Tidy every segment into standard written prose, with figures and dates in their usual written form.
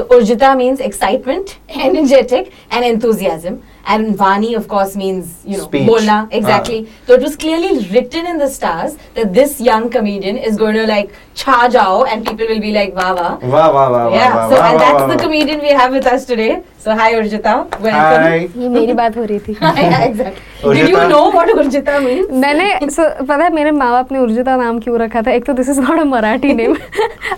So Urjita means excitement, energetic, and enthusiasm. And Vani, of course, means, you know, speech. Bolna. Exactly. So it was clearly written in the stars that this young comedian is going to, like, Chha Jao, and people will be like, wah, wah. Wah, wah, wah, yeah, wah, wah, so, wah, and wah, that's wah, the comedian we have with us today. So, hi, Urjita. Welcome. Hi. ये मेरी बात हो रही थी. Yeah, exactly. Urjita. Did you know what Urjita means? मैंने, so, पता है, मेरे माँ-बाप ने Urjita नाम क्यों रखा था? एक तो this is not a Marathi name.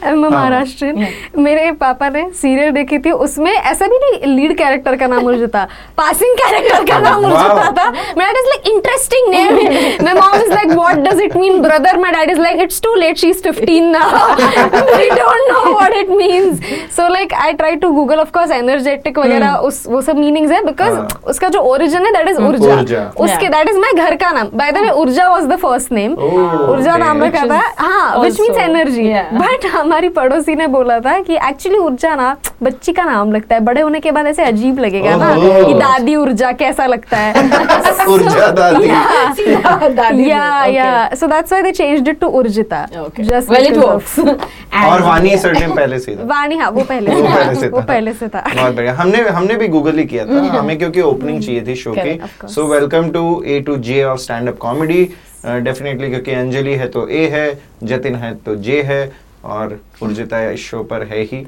I'm a Maharashtrian. Yeah. मेरे पापा ने सीरियल देखी थी, उसमें ऐसा भी नहीं लीड कैरेक्टर का नाम Urjita. Passing कैरेक्टर का नाम Urjita था. My dad is like, interesting name. My mom is like, what does it mean, brother? My dad is like, it's too late. She's 15 now. We don't know what it means. So like, I tried to Google, of course, energetic वगैरह उस वो सब meanings है, because उसका जो origin है, that is Urja. उसके that is my घर का नाम. By the way, Urja was the first name. Urja नाम रखा था. हाँ, which means energy. But हमारी पड़ोसी ने बोला था कि actually Urja ना बच्ची का नाम लगता है. बड़े होने के बाद ऐसे अजीब लगेगा ना कि दादी Urja कैसा लगता है. Urja दादी. Yeah, yeah. So that's why they changed it to Urjita. Just well, it works. और वानी सर्टेन पहले से था. वानी हाँ, वो पहले से था. बहुत बढ़िया. हमने भी गूगल ही किया था हमें, क्योंकि ओपनिंग चाहिए थी शो की. So welcome to A to J of stand up comedy. Definitely, क्योंकि अंजलि है तो ए है, जतिन है तो जे है, और Urjita इस शो पर है ही.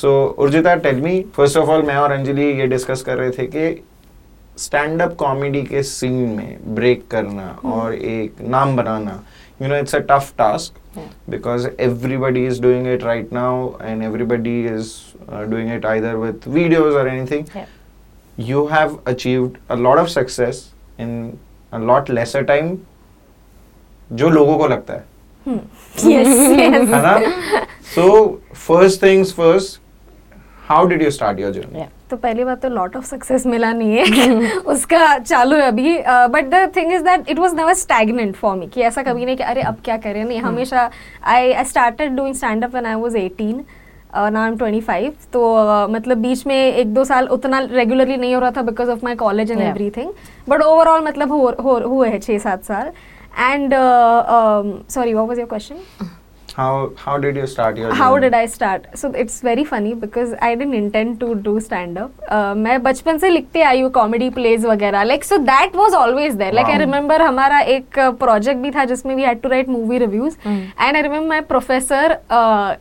So Urjita, tell me, first of all, मैं और अंजलि ये डिस्कस कर रहे थे कि स्टैंड अप कॉमेडी के सीन में ब्रेक करना और एक नाम बनाना, you know, it's a tough task because everybody is doing it right now and everybody is doing it either with videos or anything. You have achieved a lot of success in a lot lesser time जो लोगों को लगता है. Yes. है ना? So first things first, how did you start your journey? तो पहली बात तो lot of success मिला नहीं है. उसका चालू है अभी. But the thing is that it was never stagnant for me. कि ऐसा कभी नहीं कि अरे अब क्या करें. नहीं, हमेशा I started doing stand up when I was 18. Now I'm 25. तो मतलब बीच में एक दो साल उतना regularly नहीं हो रहा था because of my college and everything. But overall मतलब हुए हैं 6-7 साल. And sorry, what was your question? How did you start your journey? How did I start? So it's very funny because I didn't intend to do stand up. मैं बचपन से लिखते आई हूँ comedy plays वगैरह. Like so that was always there. Like I remember हमारा एक project भी था जिसमें we had to write movie reviews. And I remember my professor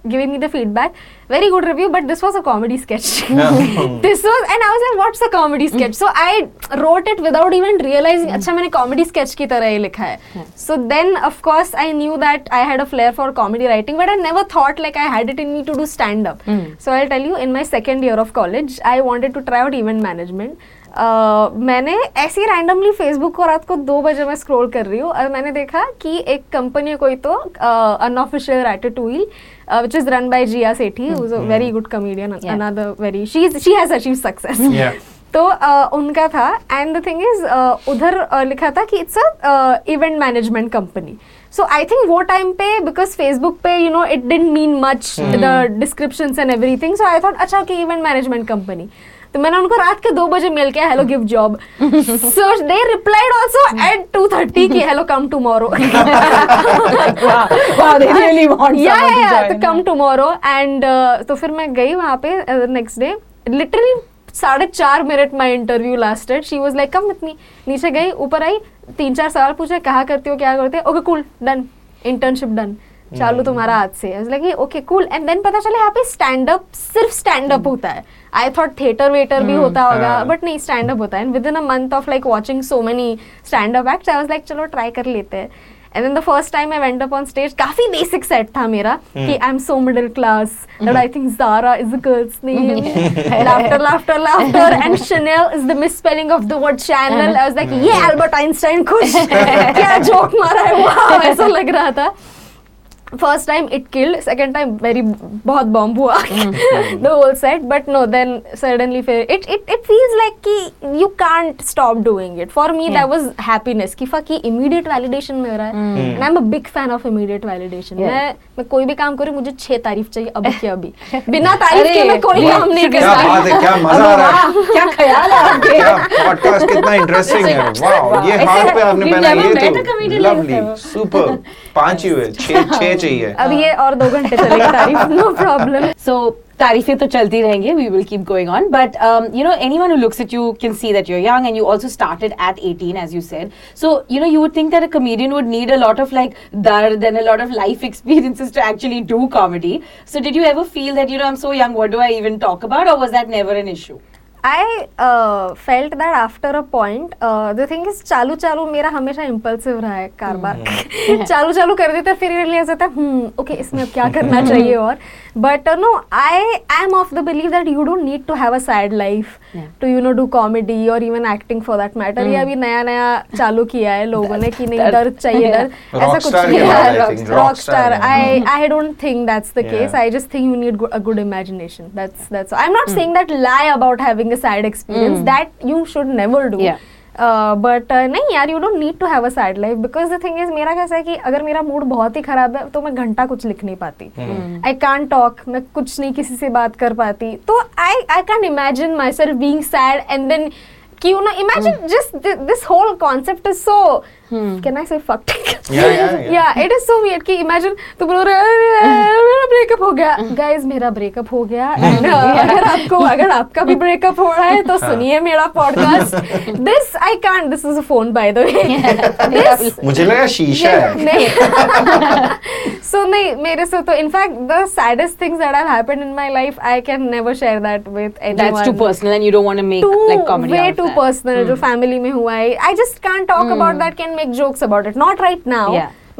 giving me the feedback. Very good review, but this was a comedy sketch. And I was like, what's a comedy sketch? So I wrote it without even realizing. अच्छा, मैंने comedy sketch की तरह ही लिखा है. So then of course I knew that I had a flair for comedy writing, but I never thought like I had it in me to do stand up. So I'll tell you, in my second year of college, I wanted to try out event management. मैंने ऐसे randomly Facebook को रात को 2 बजे मैं scroll कर रही हूँ और मैंने देखा कि एक कंपनी कोई तो unofficial ratatouille which is run by Jia Sethi, who's a very good comedian. Another very she has achieved success. तो उनका था. एंड द थिंग इज उधर लिखा था कि it's a event management company. So I think वो time पे because Facebook पे you know it didn't mean much the descriptions and everything. So I thought अच्छा ओके इवेंट मैनेजमेंट कंपनी. तो मैंने उनको रात के 2 बजे मेल किया, hello give job. So they replied also at 2:30 की hello come tomorrow. Wow, they really want to come tomorrow. And तो फिर मैं गई वहां पे next day. Literally 4.5 minute my interview lasted. She was like come with me. नीचे गई, ऊपर आई, 3-4 सवाल पूछे, कहाँ करती हो, क्या करते हो. Okay cool, done, internship done, चालू तुम्हारा हाथ से. लगे ओके कूल. एंड देन पता चला यहाँ पे स्टैंड अप, सिर्फ स्टैंड अप होता है. आई थॉट थिएटर वेटर भी होता होगा, बट नहीं, स्टैंड अप होता है. And within a month of like watching so many stand up acts, I was like चलो ट्राई कर लेते हैं. And then the first time I went up on stage. काफी बेसिक सेट था मेरा कि I am so middle class that I think Zara is the girl's name, laughter laughter laughter, and Chanel is the misspelling of the word channel. I was like ये Albert Einstein खुश क्या joke मारा है. वाह, ऐसा लग रहा था. First time it killed, second time very बहुत bomb हुआ the whole set. But no, then suddenly it feels like कि you can't stop doing it. For me that was happiness कि fuck, ये immediate validation मिल रहा है. And I'm a big fan of immediate validation. मैं कोई भी काम करूँ मुझे 6 तारीफ चाहिए अभी के अभी. बिना तारीफ के मैं कोई काम नहीं कर सकती. क्या बात है, क्या मजा आ रहा है, क्या ख्याल है आपके. पॉडकास्ट कितना इंटरेस्टिंग है. वाह, ये हाथ पे आपने पहना, ये तो lovely, super. 5 ही हुए, 6 चाहिए। अब ये और 2 घंटे चलेगा तारीफ, नो प्रॉब्लम। सो तारीफें तो चलती रहेंगी, we will keep going on, but you know anyone who looks at you can see that you are young and you also started at 18 as you said, so you know you would think that a comedian would need a lot of like दर्द and a lot of life experiences to actually do comedy, so did you ever feel that you know I am so young, what do I even talk about, और was that never an issue? I felt that after a point, the thing is चालू मेरा हमेशा impulsive रहा है कारबार, चालू कर देता फिर रियलाइज होता okay इसमें अब क्या करना चाहिए और, but no I am of the belief that you don't need to have a sad life to you know do comedy or even acting for that matter। ये अभी नया चालू किया है लोगों ने कि नहीं दर्द चाहिए दर्द, ऐसा कुछ नहीं, rockstar I don't think that's the case, I just think you need a good imagination, that's I'm not saying that lie about having a sad experience that you should never do, but नहीं यार you don't need to have a sad life, because the thing is मेरा कैसा है कि अगर मेरा mood बहुत ही खराब है तो मैं घंटा कुछ लिख नहीं पाती, I can't talk, मैं कुछ नहीं किसी से बात कर पाती, तो I can't imagine myself being sad and then कि you know imagine just this whole concept is so can I say fucked yeah it is so weird कि imagine तुम बोल रहे हो मेरा breakup हो गया, guys मेरा breakup हो गया, अगर आपका भी breakup हो रहा है तो सुनिए मेरा podcast, this I can't, this is a phone by the way, मुझे लगा शीशा है, so नहीं मेरे से तो in fact the saddest things that have happened in my life I can never share that with anyone, that's too personal and you don't want to make like comedy out of that. Personal जो family में हुआ है I just can't talk about that, can make jokes about it, not right now,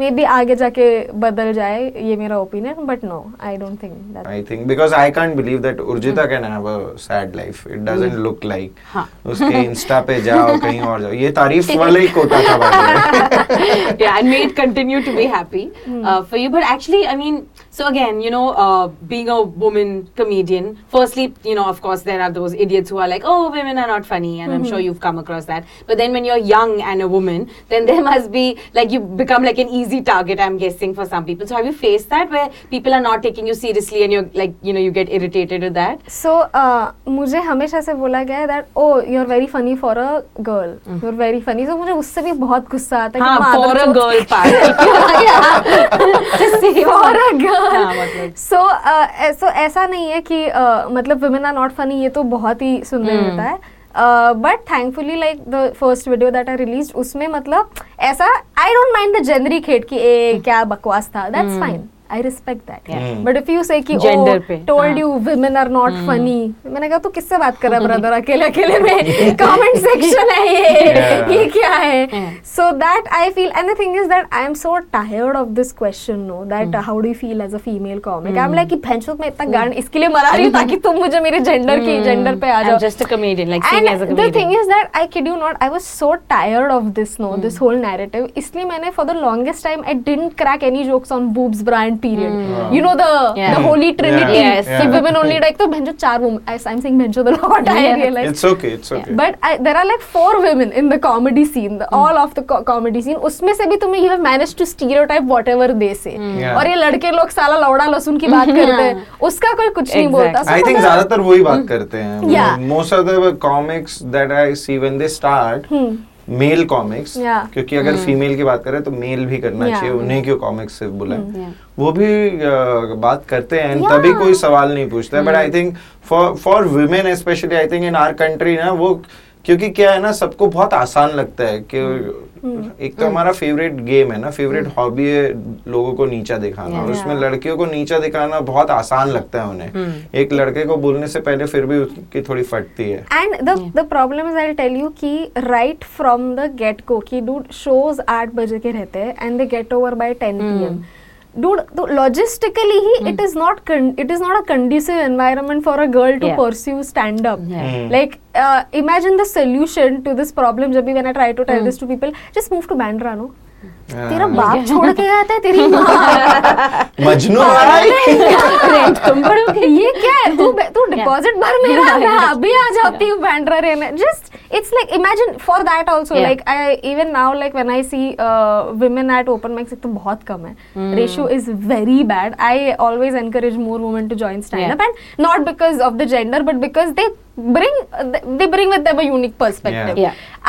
maybe आगे जाके बदल जाए, ये मेरा opinion, but no I don't think that, I think because I can't believe that Urjita can have a sad life, it doesn't look like, उसके Insta पे जाओ कहीं और जाओ, ये तारीफ वाला ही कोटा था भाई, yeah and may it continue to be happy for you, but actually I mean so again you know being a woman comedian, firstly you know of course there are those idiots who are like oh women are not funny and I'm sure you've come across that, but then when you're young and a woman then there must be like you become like an easy target I'm guessing for some people, so have you faced that where people are not taking you seriously and you're like you know you get irritated with that? So मुझे हमेशा से बोला गया है that oh you're very funny for a girl, you're very funny, so मुझे उससे भी बहुत गुस्सा आता है कि for a girl part for a girl, so ऐसा नहीं है कि मतलब women are not funny, ये तो बहुत ही सुनने होता है, but thankfully like the first video that I released उसमें मतलब ऐसा I don't mind the generic hate कि ए क्या बकवास था, that's fine I respect that, but if you say कि oh told you women are not funny, मैंने कहा तू किससे बात कर रहा है ब्रदर, अकेले अकेले में comment section है ये क्या है, so that I feel and the thing is that I am so tired of this question no that how do you feel as a female comic, I'm like कि भैंसों में इतना गान इसके लिए मरा रही हूँ ताकि तुम मुझे मेरे gender पे आ जाओ, I'm just a comedian like seeing as a comedian, and the thing is that I kid you not I was so tired of this no this whole narrative, इसलिए मैंने for the longest time I didn't crack any jokes on boobs brand period you know the holy trinity so women only like to bhenjo char women I'm saying bhenjo the lot I realize it's okay but there are like 4 women in the comedy scene all of the comedy scene usme se bhi tumhe you have managed to stereotype whatever they say aur ye ladke log sala lauda lasun ki baat karte hain uska koi kuch nahi bolta I think zyadatar wohi baat karte hain most of the comics that I see when they start male comics क्योंकि अगर female की बात करें तो mail भी करना चाहिए, उन्हें क्यों कॉमिक्स सिर्फ बुलाएं, वो भी बात करते हैं तभी कोई सवाल नहीं पूछता है, but I think for women specially I think in our country ना वो क्योंकि क्या है ना सबको बहुत आसान लगता है कि एक तो हमारा फेवरेट गेम है ना, फेवरेट हॉबी है लोगों को नीचा दिखाना और उसमें लड़कियों को नीचा दिखाना बहुत आसान लगता है उन्हें, एक लड़के को बोलने से पहले फिर भी उसकी थोड़ी फटती है, and the problem is I tell you कि राइट फ्रॉम द गेट को कि डूड शोज 8 बजे के रहते हैं and they get over by 10 PM dude तो लॉजिस्टिकली ही it is not a conducive environment for a girl to pursue stand up like imagine the solution to this problem jab bhi when I try to tell this to people just move to Bandra no तेरा बाप छोड़ के गया था तेरी माँ Majnu rent तुम भरोगे ये क्या है तू डिपॉजिट भर मेरा मैं अभी आ जाती हूँ बैंड्रा रहने just it's like imagine for that also like I even now like when I see women at open mics तो बहुत कम है ratio is very bad I always encourage more women to join stand up and not because of the gender but because they bring with them a unique perspective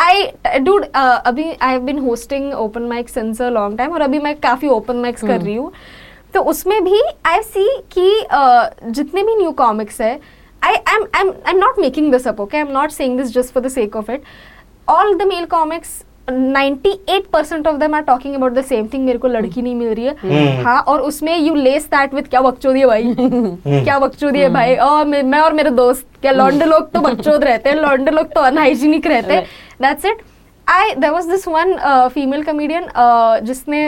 I have been hosting open mics since a long time और अभी मैं काफी open mics कर रही हूँ तो उसमें भी आई सी कि जितने भी न्यू कॉमिक्स है, I am not making this up, okay, I am not saying this just for the sake of it. All the male comics 98% of them are talking about the same thing, मेरे को लड़की नहीं मिल रही है. हाँ, और उसमें यू लेस दैट विद क्या बकचोदी है भाई, क्या बकचोदी है भाई, और मैं और मेरे दोस्त, क्या लौंडे लोग तो बकचोद रहते हैं, लौंडे लोग तो अनहाइजीनिक रहते हैं, that's it. There was this one female comedian जिसने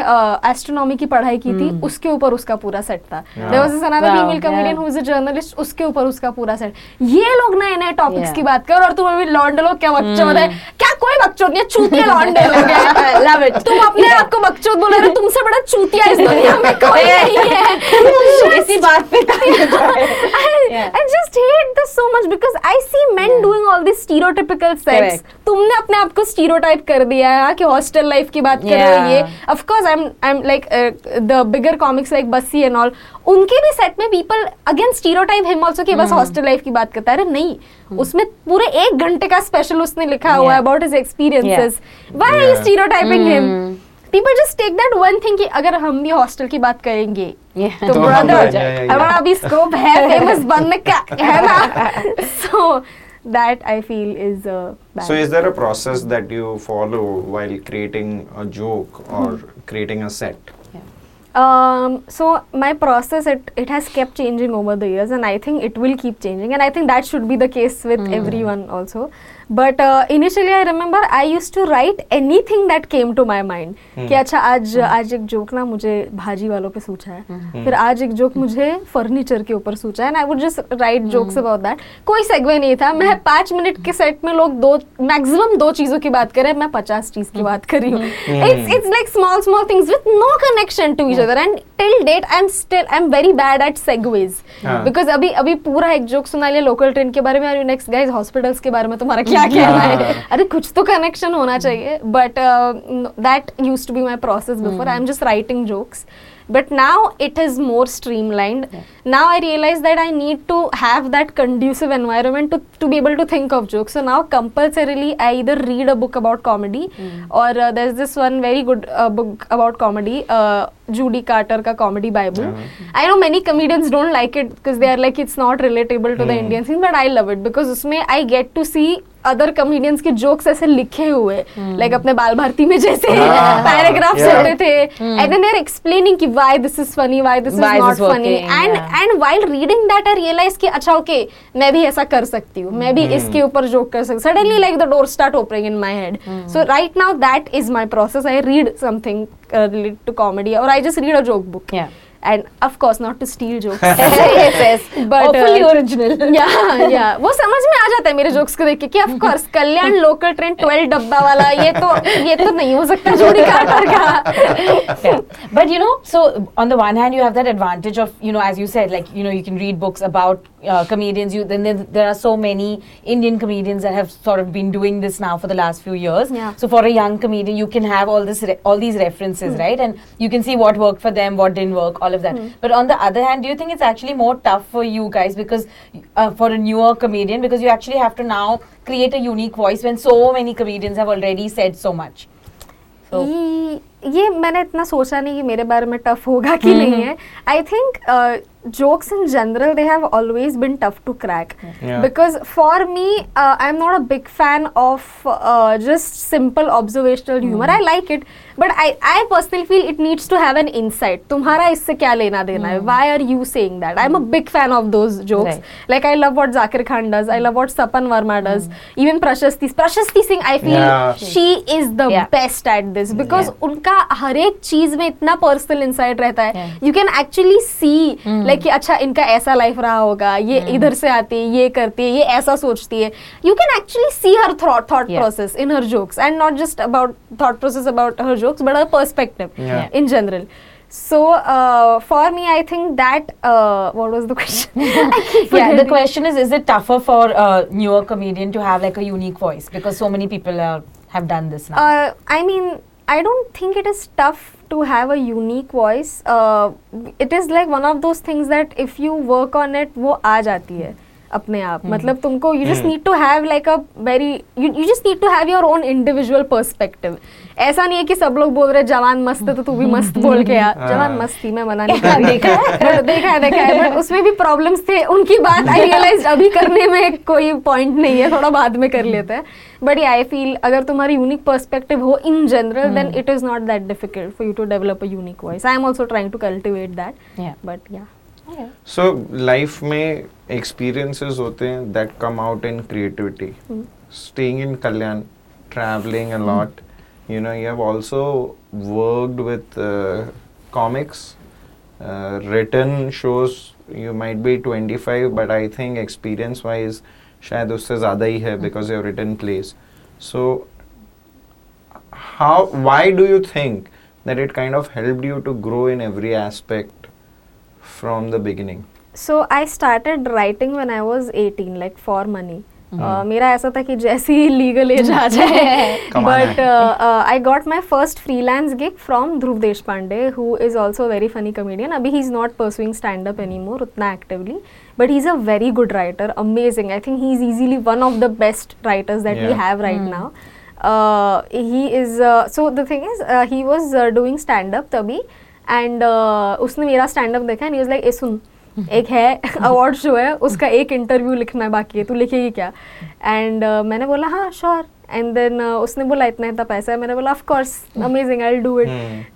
astronomy की पढ़ाई की थी, उसके ऊपर उसका पूरा सेट था. There was this another female comedian who is a journalist, उसके ऊपर उसका पूरा सेट. ये लोग नए नए टॉपिक्स की बात कर, और तुम अभी लौंडे लोग क्या बकचोद है, क्या कोई बकचोद नहीं है, चूतिया लौंडे लोग हैं. Love it. तुम अपने आप को बकचोद बोल रहे हो, तुमसे बड़ा चूतिया इस दुनिया में कोई नहीं है. इसी बात पे I just hate this so much because I see men doing all these stereotypical sets. तुमने अपने आप को stereotype टाइप कर दिया है कि हॉस्टल लाइफ की बात कर रहे हो. ये of course I am like the bigger comics like Bassi and all, उनके भी सेट में people again stereotype him also कि बस हॉस्टल लाइफ की बात करता है. अरे नहीं, उसमें पूरे 1 घंटे का स्पेशल उसने लिखा हुआ है about his experiences. Why are you stereotyping him? People just take that one thing कि अगर हम भी हॉस्टल की बात करेंगे तो ब्रदर हमारा भी स्कोप है फेमस बनने का, है ना? सो that I feel is bad. So is there a process that you follow while creating a joke or creating a set? So my process, it has kept changing over the years, and I think it will keep changing, and I think that should be the case with everyone also. But initially I remember I used to write anything that came to my mind. कि अच्छा आज एक joke ना मुझे भाजी वालों पे सोचा है, फिर आज एक जोक मुझे फर्नीचर के ऊपर सोचा है, and I would just write jokes about that. कोई सेगवे नहीं था. मैं 5 मिनट के सेट में लोग मैक्सिमम 2 चीजों की बात करें, मैं 50 चीज की बात कर रही हूँ. It's like small things with no connection to each other, and till date I'm very bad at segues because अभी पूरा एक जोक सुना लिया लोकल ट्रेन के बारे में, और नेक्स्ट गाइस हॉस्पिटल्स के बारे में तुम्हारा क्या कहना है. अरे कुछ तो कनेक्शन होना चाहिए. But that used to be my process before. I am just writing jokes, but now it is more streamlined. Now I realise that I need to have that conducive environment to be able to think of jokes. So now compulsorily I either read a book about comedy, और there is this one very good book about comedy, Judy Carter का comedy bible. I know many comedians don't like it because they are like it's not relatable to the Indian scene, but I love it because उसमें I get to see other comedians के jokes ऐसे लिखे हुए, like अपने बाल भारती में जैसे paragraphs होते थे, and then they are explaining कि why this is funny, why this is not funny, and while reading that I realise कि अच्छा ओके मैं भी ऐसा कर सकती हूँ, मैं भी इसके ऊपर जोक कर सकती. Suddenly like the door start opening in my head. So right now that is my process. I read something related to comedy, और I just read a joke book. And of course, not to steal jokes. Yes. But hopefully original. Yeah. वो समझ में आ जाता है मेरे jokes को देख के कि of course Kalyan local train 12 डब्बा वाला ये तो नहीं हो सकता जोड़ी कार्टर का. But you know, so on the one hand you have that advantage of, you know, as you said, like, you know, you can read books about comedians. There are so many Indian comedians that have sort of been doing this now for the last few years. Yeah. So for a young comedian, you can have all these references, right? And you can see what worked for them, what didn't work, all of that. But on the other hand, do you think it's actually more tough for you guys because for a newer comedian, because you actually have to now create a unique voice when so many comedians have already said so much? So. ये मैंने इतना सोचा नहीं कि मेरे बारे में tough होगा कि नहीं है. I think jokes in general, they have always been tough to crack because for me I'm not a big fan of just simple observational humor. I like it, but I personally feel it needs to have an insight. तुम्हारा इससे क्या लेना देना है? Why are you saying that? I'm a big fan of those jokes. Like I love what Zakir Khan does. I love what Sapan Varma does. Even Prashasti Singh, I feel she is the best at this because उनका हर एक चीज में इतना personal insight रहता है. You can actually see कि अच्छा इनका ऐसा लाइफ रहा होगा, ये इधर से आती है, ये करती है, ये ऐसा सोचती है. You can actually see her thought process in her jokes, and not just about thought process about her jokes but her perspective in general. So for me, I think that what was the question? The question is it tougher for a newer comedian to have like a unique voice because so many people have done this now? I mean, I don't think it is tough to have a unique voice. It is like one of those things that if you work on it, वो आ जाती है. अपने आप. मतलब तुमको you just need to have like a very you just need to have your own individual perspective. ऐसा नहीं है कि सब लोग बोल रहे जवान मस्त है तो तू भी मस्त बोल के आ. जवान मस्ती में मना नहीं कर देखा है बट उसमें भी प्रॉब्लम्स थे. उनकी बात आई रियलाइज अभी करने में कोई पॉइंट नहीं है, थोड़ा बाद में कर लेते हैं. बट आई फील अगर तुम्हारी यूनिक पर्सपेक्टिव हो in general then it is not that difficult for you to develop a unique voice. I am also trying to cultivate that. But yeah so life में experiences होते हैं that come out in creativity. Staying in Kalyan, traveling a lot, you know, you have also worked with comics, written shows. You might be 25 but I think experience wise शायद उससे ज़्यादा ही है because you have written plays. So how, why do you think that it kind of helped you to grow in every aspect from the beginning? So I started writing when I was 18, like for money. मेरा ऐसा था कि जैसे ही legal age आ जाए. But I got my first freelance gig from Dhruvdesh Pandey who is also very funny comedian. अभी he is not pursuing stand up any more उतना actively, but he is a very good writer. Amazing. I think he is easily one of the best writers that we have right now. He is so the thing is he was doing stand up तभी and उसने मेरा stand up देखा and he was like ए सुन एक है award show है उसका एक इंटरव्यू लिखना है बाकी है, तू लिखेगी क्या? एंड मैंने बोला हाँ श्योर. एंड देन उसने बोला इतना इतना पैसा है. मैंने बोला of course amazing I will do it.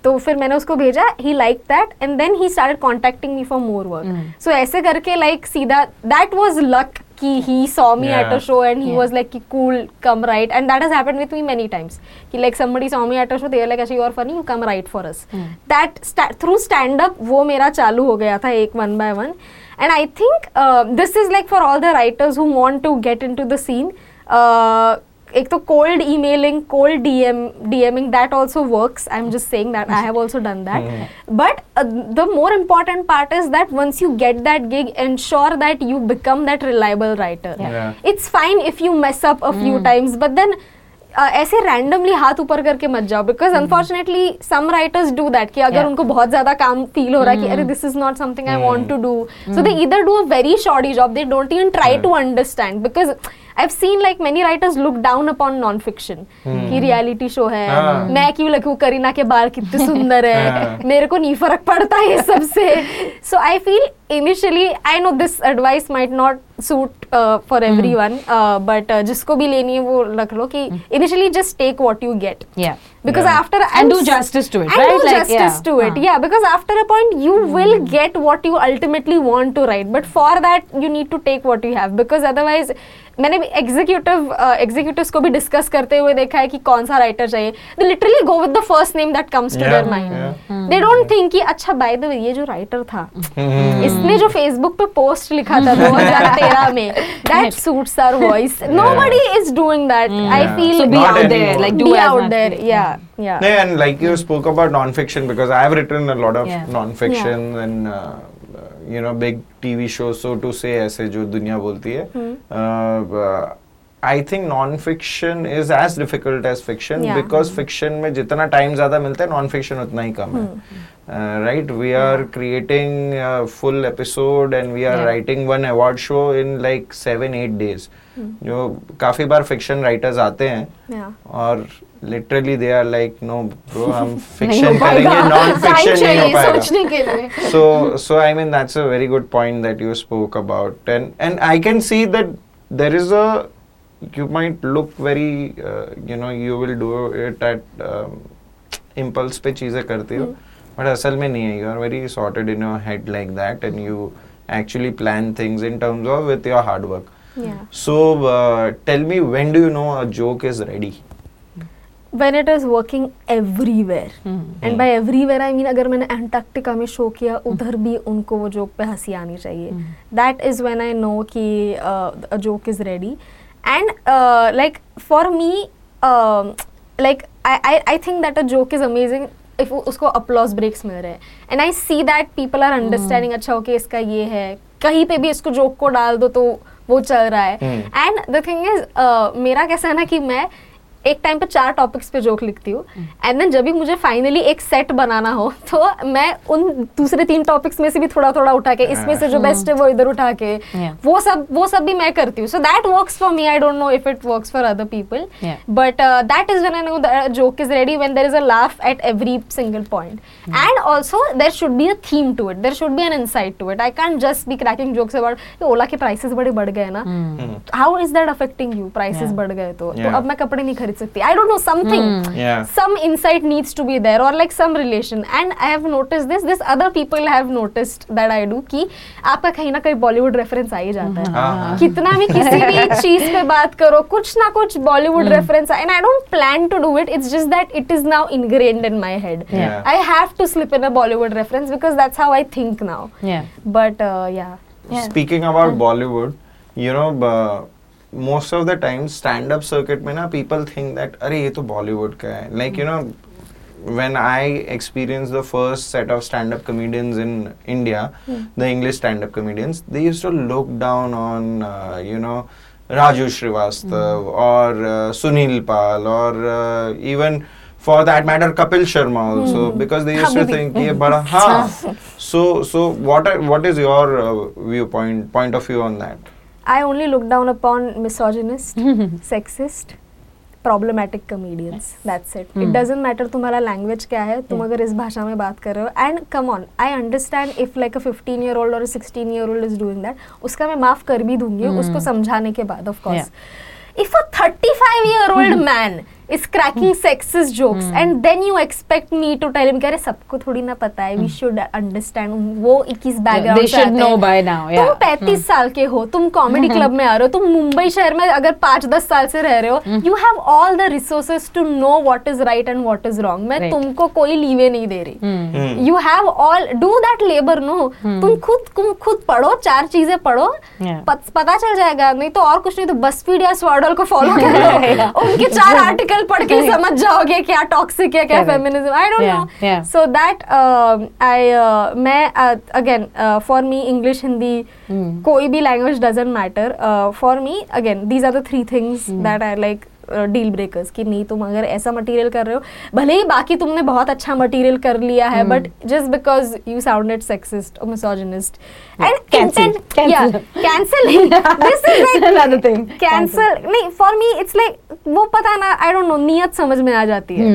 तो फिर मैंने उसको भेजा. He like that and then he started contacting me for more work. So ऐसे करके लाइक सीधा दैट वाज लक कि he saw me at a show and he was like कि cool come right. And that has happened with me many times कि like somebody saw me at a show they are like you are funny you come write for us. That through stand up वो मेरा चालू हो गया था एक one by one. And I think this is like for all the writers who want to get into the scene. एक तो cold emailing cold DMing that also works. I am just saying that I have also done that. But the more important part is that once you get that gig ensure that you become that reliable writer. It's fine if you mess up a few times but then ऐसे randomly हाथ ऊपर करके मत जाओ because unfortunately some writers do that कि अगर उनको बहुत ज्यादा काम फील हो रहा है कि अरे this is not something I want to do so they either do a very shoddy job they don't even try to understand because I've seen like many writers look down upon non-fiction. कि reality show है, मैं क्यों लिखूं, करीना के बाल कितने सुंदर है, मेरे को नहीं फर्क पड़ता है सबसे. So I feel initially, I know this advice might not suit for everyone, but जिसको भी लेनी है वो रख लो कि initially just take what you get. Yeah. Because after and do justice to it, right? And do justice to it. Yeah. Because after a point you will get what you ultimately want to write, but for that you need to take what you have because otherwise मैंने भी executives को भी discuss करते हुए देखा है कि कौन सा राइटर चाहिए. They literally go with the first name that comes to their mind. They don't think कि अच्छा बाय द वे ये जो राइटर था इसने जो फेसबुक पे पोस्ट लिखा था 2013 में that suits our voice. Nobody is doing that. I feel be out there like do out there. Yeah. Yeah, and like you spoke about non-fiction because I have written a lot of non-fiction and you know big TV shows. So to say, ऐसे जो दुनिया बोलती है, I think non-fiction is as difficult as fiction because fiction में जितना time ज़्यादा मिलता है, non-fiction उतना ही कम है. Right? We are creating a full episode and we are writing one award show in like 7-8 days. जो काफी बार fiction writers आते हैं और Literally they are like no bro हम fiction करेंगे non-fiction नहीं हो पाएगा सोचने के लिए. So I mean that's a very good point that you spoke about and I can see that there is a you might look very you know you will do it at impulse पे चीजें करते हो but असल में नहीं है. You are very sorted in your head like that and you actually plan things in terms of with your hard work. So tell me when do you know a joke is ready? When it is working everywhere and by everywhere I mean अगर मैंने Antarctica में show किया उधर भी उनको वो joke पे हंसी आनी चाहिए. That is when I know कि a joke is ready and like for me like I think that a joke is amazing if उसको applause breaks मिल रहे हैं and I see that people are understanding अच्छा okay इसका ये है कहीं पे भी इसको जोक को डाल दो तो वो चल रहा है. And the thing is मेरा कैसा है ना कि मैं एक टाइम पे 4 टॉपिक्स पे जोक लिखती हूँ एंड देन जब भी मुझे फाइनली एक सेट बनाना हो तो मैं उन दूसरे 3 टॉपिक्स में से भी थोड़ा थोड़ा उठा के इसमें से जो बेस्ट है वो इधर उठा के वो सब भी मैं करती हूँ. So that works for me. I don't know if it works for other people but that is when I know the joke is ready, when there is a laugh at every single point and also there should be a theme to it, there should be an insight to it. I can't just be cracking jokes about Ola के prices बड़े बढ़ गए ना, how is that affecting you? Prices बढ़ गए तो अब मैं कपड़े नहीं खरीद सकती. I don't know, something, some insight needs to be there or like some relation. And I have noticed this other people have noticed that I do कि आपका कहीं ना कहीं बॉलीवुड रेफरेंस आ ही जाता है. कितना भी किसी भी चीज पे बात करो कुछ ना कुछ Bollywood reference. And I don't plan to do it. It's just that it is now ingrained in my head. I have to slip in a Bollywood reference because that's how I think now. But Speaking about Bollywood, you know. Most of the time stand-up circuit में ना people think that अरे ये तो Bollywood का है. Like you know when I experienced the first set of stand-up comedians in India, the English stand-up comedians, they used to look down on you know Raju Srivastav or Sunil Pal or even for that matter Kapil Sharma also because they used to think ये बड़ा हाँ. So what is your point of view on that? I only look down upon misogynist, sexist, problematic comedians. Yes. That's it. It doesn't matter तुम्हारा language क्या है, तुम अगर इस भाषा में बात कर रहे हो. And come on, I understand if like a 15-year-old or a 16-year-old is doing that, उसका मैं माफ कर भी दूँगी उसको समझाने के बाद, of course. If a 35-year-old man is cracking sexist jokes and then you expect me to tell him कि अरे सबको थोड़ी ना पता है, we should understand वो किस background से आते हैं. तुम 35 साल के हो, तुम comedy club में आ रहे हो, तुम मुंबई शहर में अगर 5-10 साल से रह रहे हो, you have all the resources to know what is right and what is wrong. मैं तुमको कोई leeway नहीं दे रही. You have all, do that labor no. तुम खुद पढ़ो, 4 चीजें पढ़ो, पता चल जाएगा. नहीं तो और कुछ नहीं तो BuzzFeed या Swaddle को follow करो, उनके 4 article पढ़ के समझ जाओगे क्या टॉक्सिक है क्या feminism. I don't know. So that मैं again for me English Hindi कोई भी language doesn't matter for me. Again these are the 3 things that I like deal breakers कि नहीं तुम अगर ऐसा मटेरियल कर रहे हो भले ही बाकी तुमने बहुत अच्छा मटेरियल कर लिया है but just because you sounded sexist और मिसोजिनिस्ट एंड कैंसिल नहीं फॉर मी इट्स लाइक वो पता ना आई डोंट नो नियत समझ में आ जाती है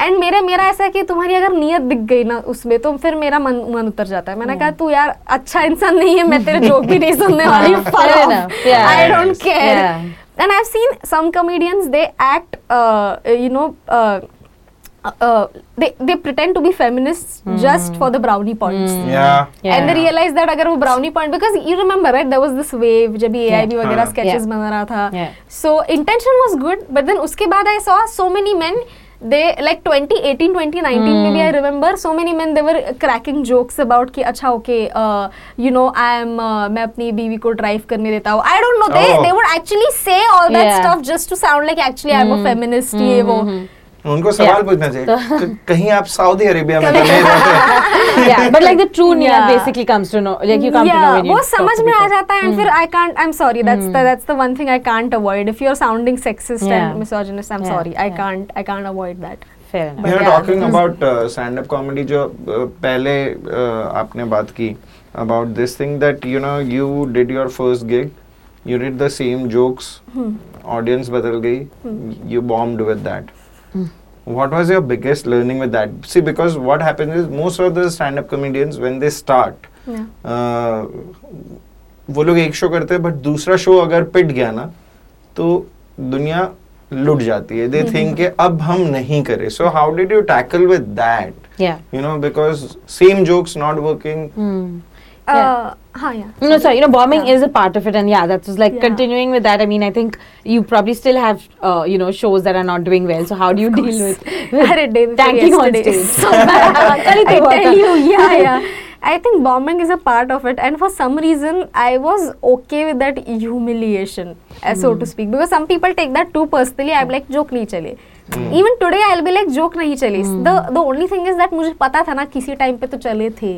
एंड मेरा ऐसा है कि तुम्हारी अगर नियत दिख गई ना उसमें तो फिर मेरा मन उतर जाता है. मैंने कहा तू यार अच्छा इंसान नहीं है, मैं तेरे जोक भी नहीं सुनने वाली. I don't care. And I've seen some comedians, they act, they pretend to be feminists just for the brownie points. And they realize that agar wo brownie point, because you remember right, there was this wave जब AIB वगैरह sketches बना रहा था. So intention was good, but then उसके बाद I saw so many men. They like 2018, 2019 maybe I remember so many men they were cracking jokes about कि अच्छा okay you know I am मैं अपनी बीवी को drive करने देता हूँ. I don't know they would actually say all that stuff just to sound like actually I am a feminist. ये वो उनको सवाल पूछना चाहिए कहीं आप सऊदी अरेबिया में नहीं रहते. But like the true niyyat basically comes to know, like you come to know when you talk to people. वो समझ में आ जाता है. And फिर I can't, I'm sorry, that's the one thing I can't avoid. If you're sounding sexist and misogynist, I'm sorry, I can't avoid that. Fair enough. You're talking about stand-up comedy जो पहले आपने बात की about this thing that you know you did your first gig, you did the same jokes, audience बदल गई, you bombed with that. What was your biggest learning with that? See, because what happens is most of the stand-up comedians when they start, वो लोग एक show करते हैं but दूसरा show अगर पिट गया ना तो दुनिया लुट जाती है. They think के अब हम नहीं करें. So how did you tackle with that? You know because same jokes not working. No, sorry. You know, bombing is a part of it, and that's just like continuing with that. I mean, I think you probably still have, you know, shows that are not doing well. So how do you deal with tanking on stage? I tell you, I think bombing is a part of it, and for some reason, I was okay with that humiliation, so to speak, because some people take that too personally. I'm like, joke nahi chale. Even today I'll be like joke नहीं चली. The only thing is that मुझे पता था ना किसी time पे तो चले थे.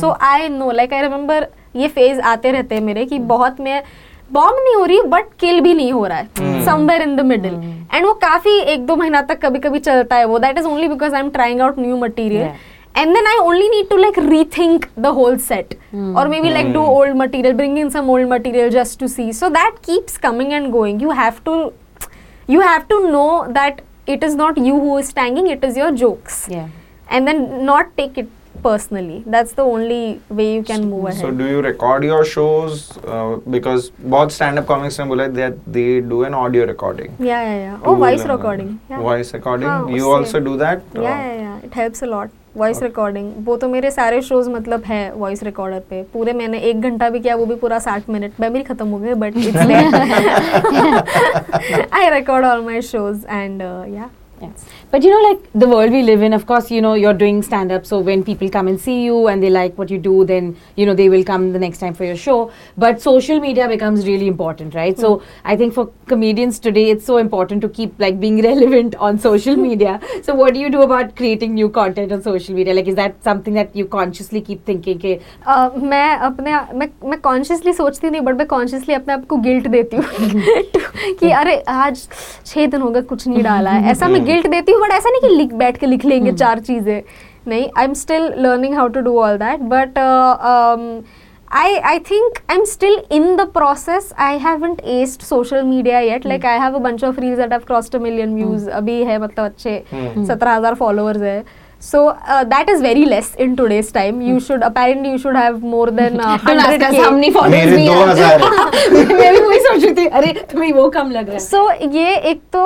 So I know, like I remember ये phase आते रहते हैं मेरे कि बहुत मैं बॉम्ब नहीं हो रही बट किल भी नहीं हो रहा है, somewhere in the middle. And वो काफी एक दो महीना तक कभी कभी चलता है वो. That is only because I am trying out new material and then I only need to like rethink the whole set or maybe like do old material, bring in some old material just to see. So that keeps coming and going. You have to know that it is not you who is tanking, it is your jokes. Yeah. And then not take it personally. That's the only way you can move ahead. So do you record your shows? Because bahut stand-up comics mein bola that they do an audio recording. Yeah. Oh, voice recording. Yeah. Voice recording. Haan, you also do that? Yeah. It helps a lot. Voice recording वो तो मेरे सारे shows मतलब है voice recorder पे पूरे. मैंने 1 घंटा भी किया वो भी पूरा 60 मिनट में मेरी खत्म हो गई but it's I record all my shows and yeah. Yes. But you know, like the world we live in, of course, you know, you're doing stand-up. So when people come and see you and they like what you do, then, you know, they will come the next time for your show. But social media becomes really important, right? So I think for comedians today, it's so important to keep like being relevant on social media. So what do you do about creating new content on social media? Like, is that something that you consciously keep thinking? Ke, मैं consciously सोचती नहीं but मैं consciously अपने आप को guilt देती हूँ कि अरे आज 6 दिन हो गए कुछ नहीं डाला है. ऐसा मैं गिल्ट देती हूँ बट ऐसा नहीं कि बैठ के लिख लेंगे 4 चीज़ें. नहीं, I am still learning how to do all that but I think I am still in the process. I haven't aced social media yet. Like I have a bunch of reels that have crossed 1 million views अभी है, मतलब अच्छे 17,000 followers है. So that is very less in today's time. You should have more than 100K. हमने followers भी हैं. मैं भी वही सोच रही थी. अरे तुम्हें वो कम लग रहा है. So ये एक तो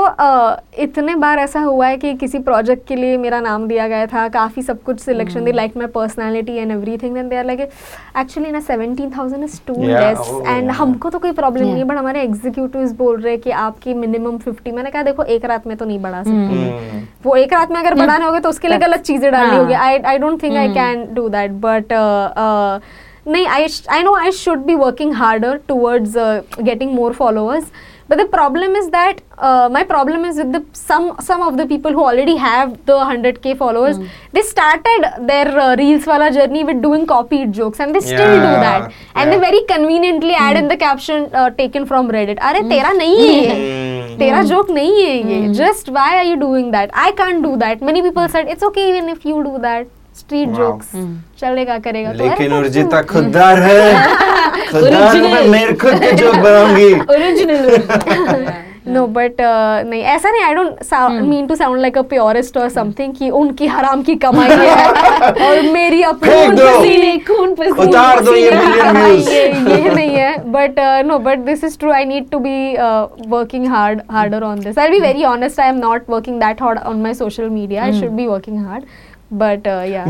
इतने बार ऐसा हुआ है कि किसी project के लिए मेरा नाम दिया गया था, काफी सब कुछ selection they like my personality and everything, then they are like actually ना 17,000 is too less and हमको तो कोई problem नहीं है but हमारे executives बोल रहे हैं कि आपकी minimum 50. मैंने कहा देखो एक रात में तो नहीं बढ़ा सकते. वो एक रात में अगर बढ़ाने होगे तो उसके लिए गलत चीजें डालनी होगी. I don't think I can do that but नहीं, I know I should be working harder towards getting more followers but the problem is that my problem is with the some of the people who already have the 100K followers. They started their reels wala journey with doing copied jokes and they still do that and they very conveniently add in the caption taken from Reddit. अरे तेरा नहीं है ये, तेरा joke नहीं है ये. Just why are you doing that? I can't do that. Many people said it's okay even if you do that. Street jokes चलेगा करेगा. लेकिन उर्जिता खुददार है, खुददार मैं मेरे खुद के जोक बनाऊंगी ओरिजिनल. नो बट नहीं, ऐसा नहीं. I don't mean to sound like a purist और समथिंग कि उनकी हराम की कमाई है और मेरी अपनी खून पसीने उतार दो ये नहीं है. But no but this is true. I need to be working harder on this. I be very honest, I am not working that hard on my social media. I should be working hard. But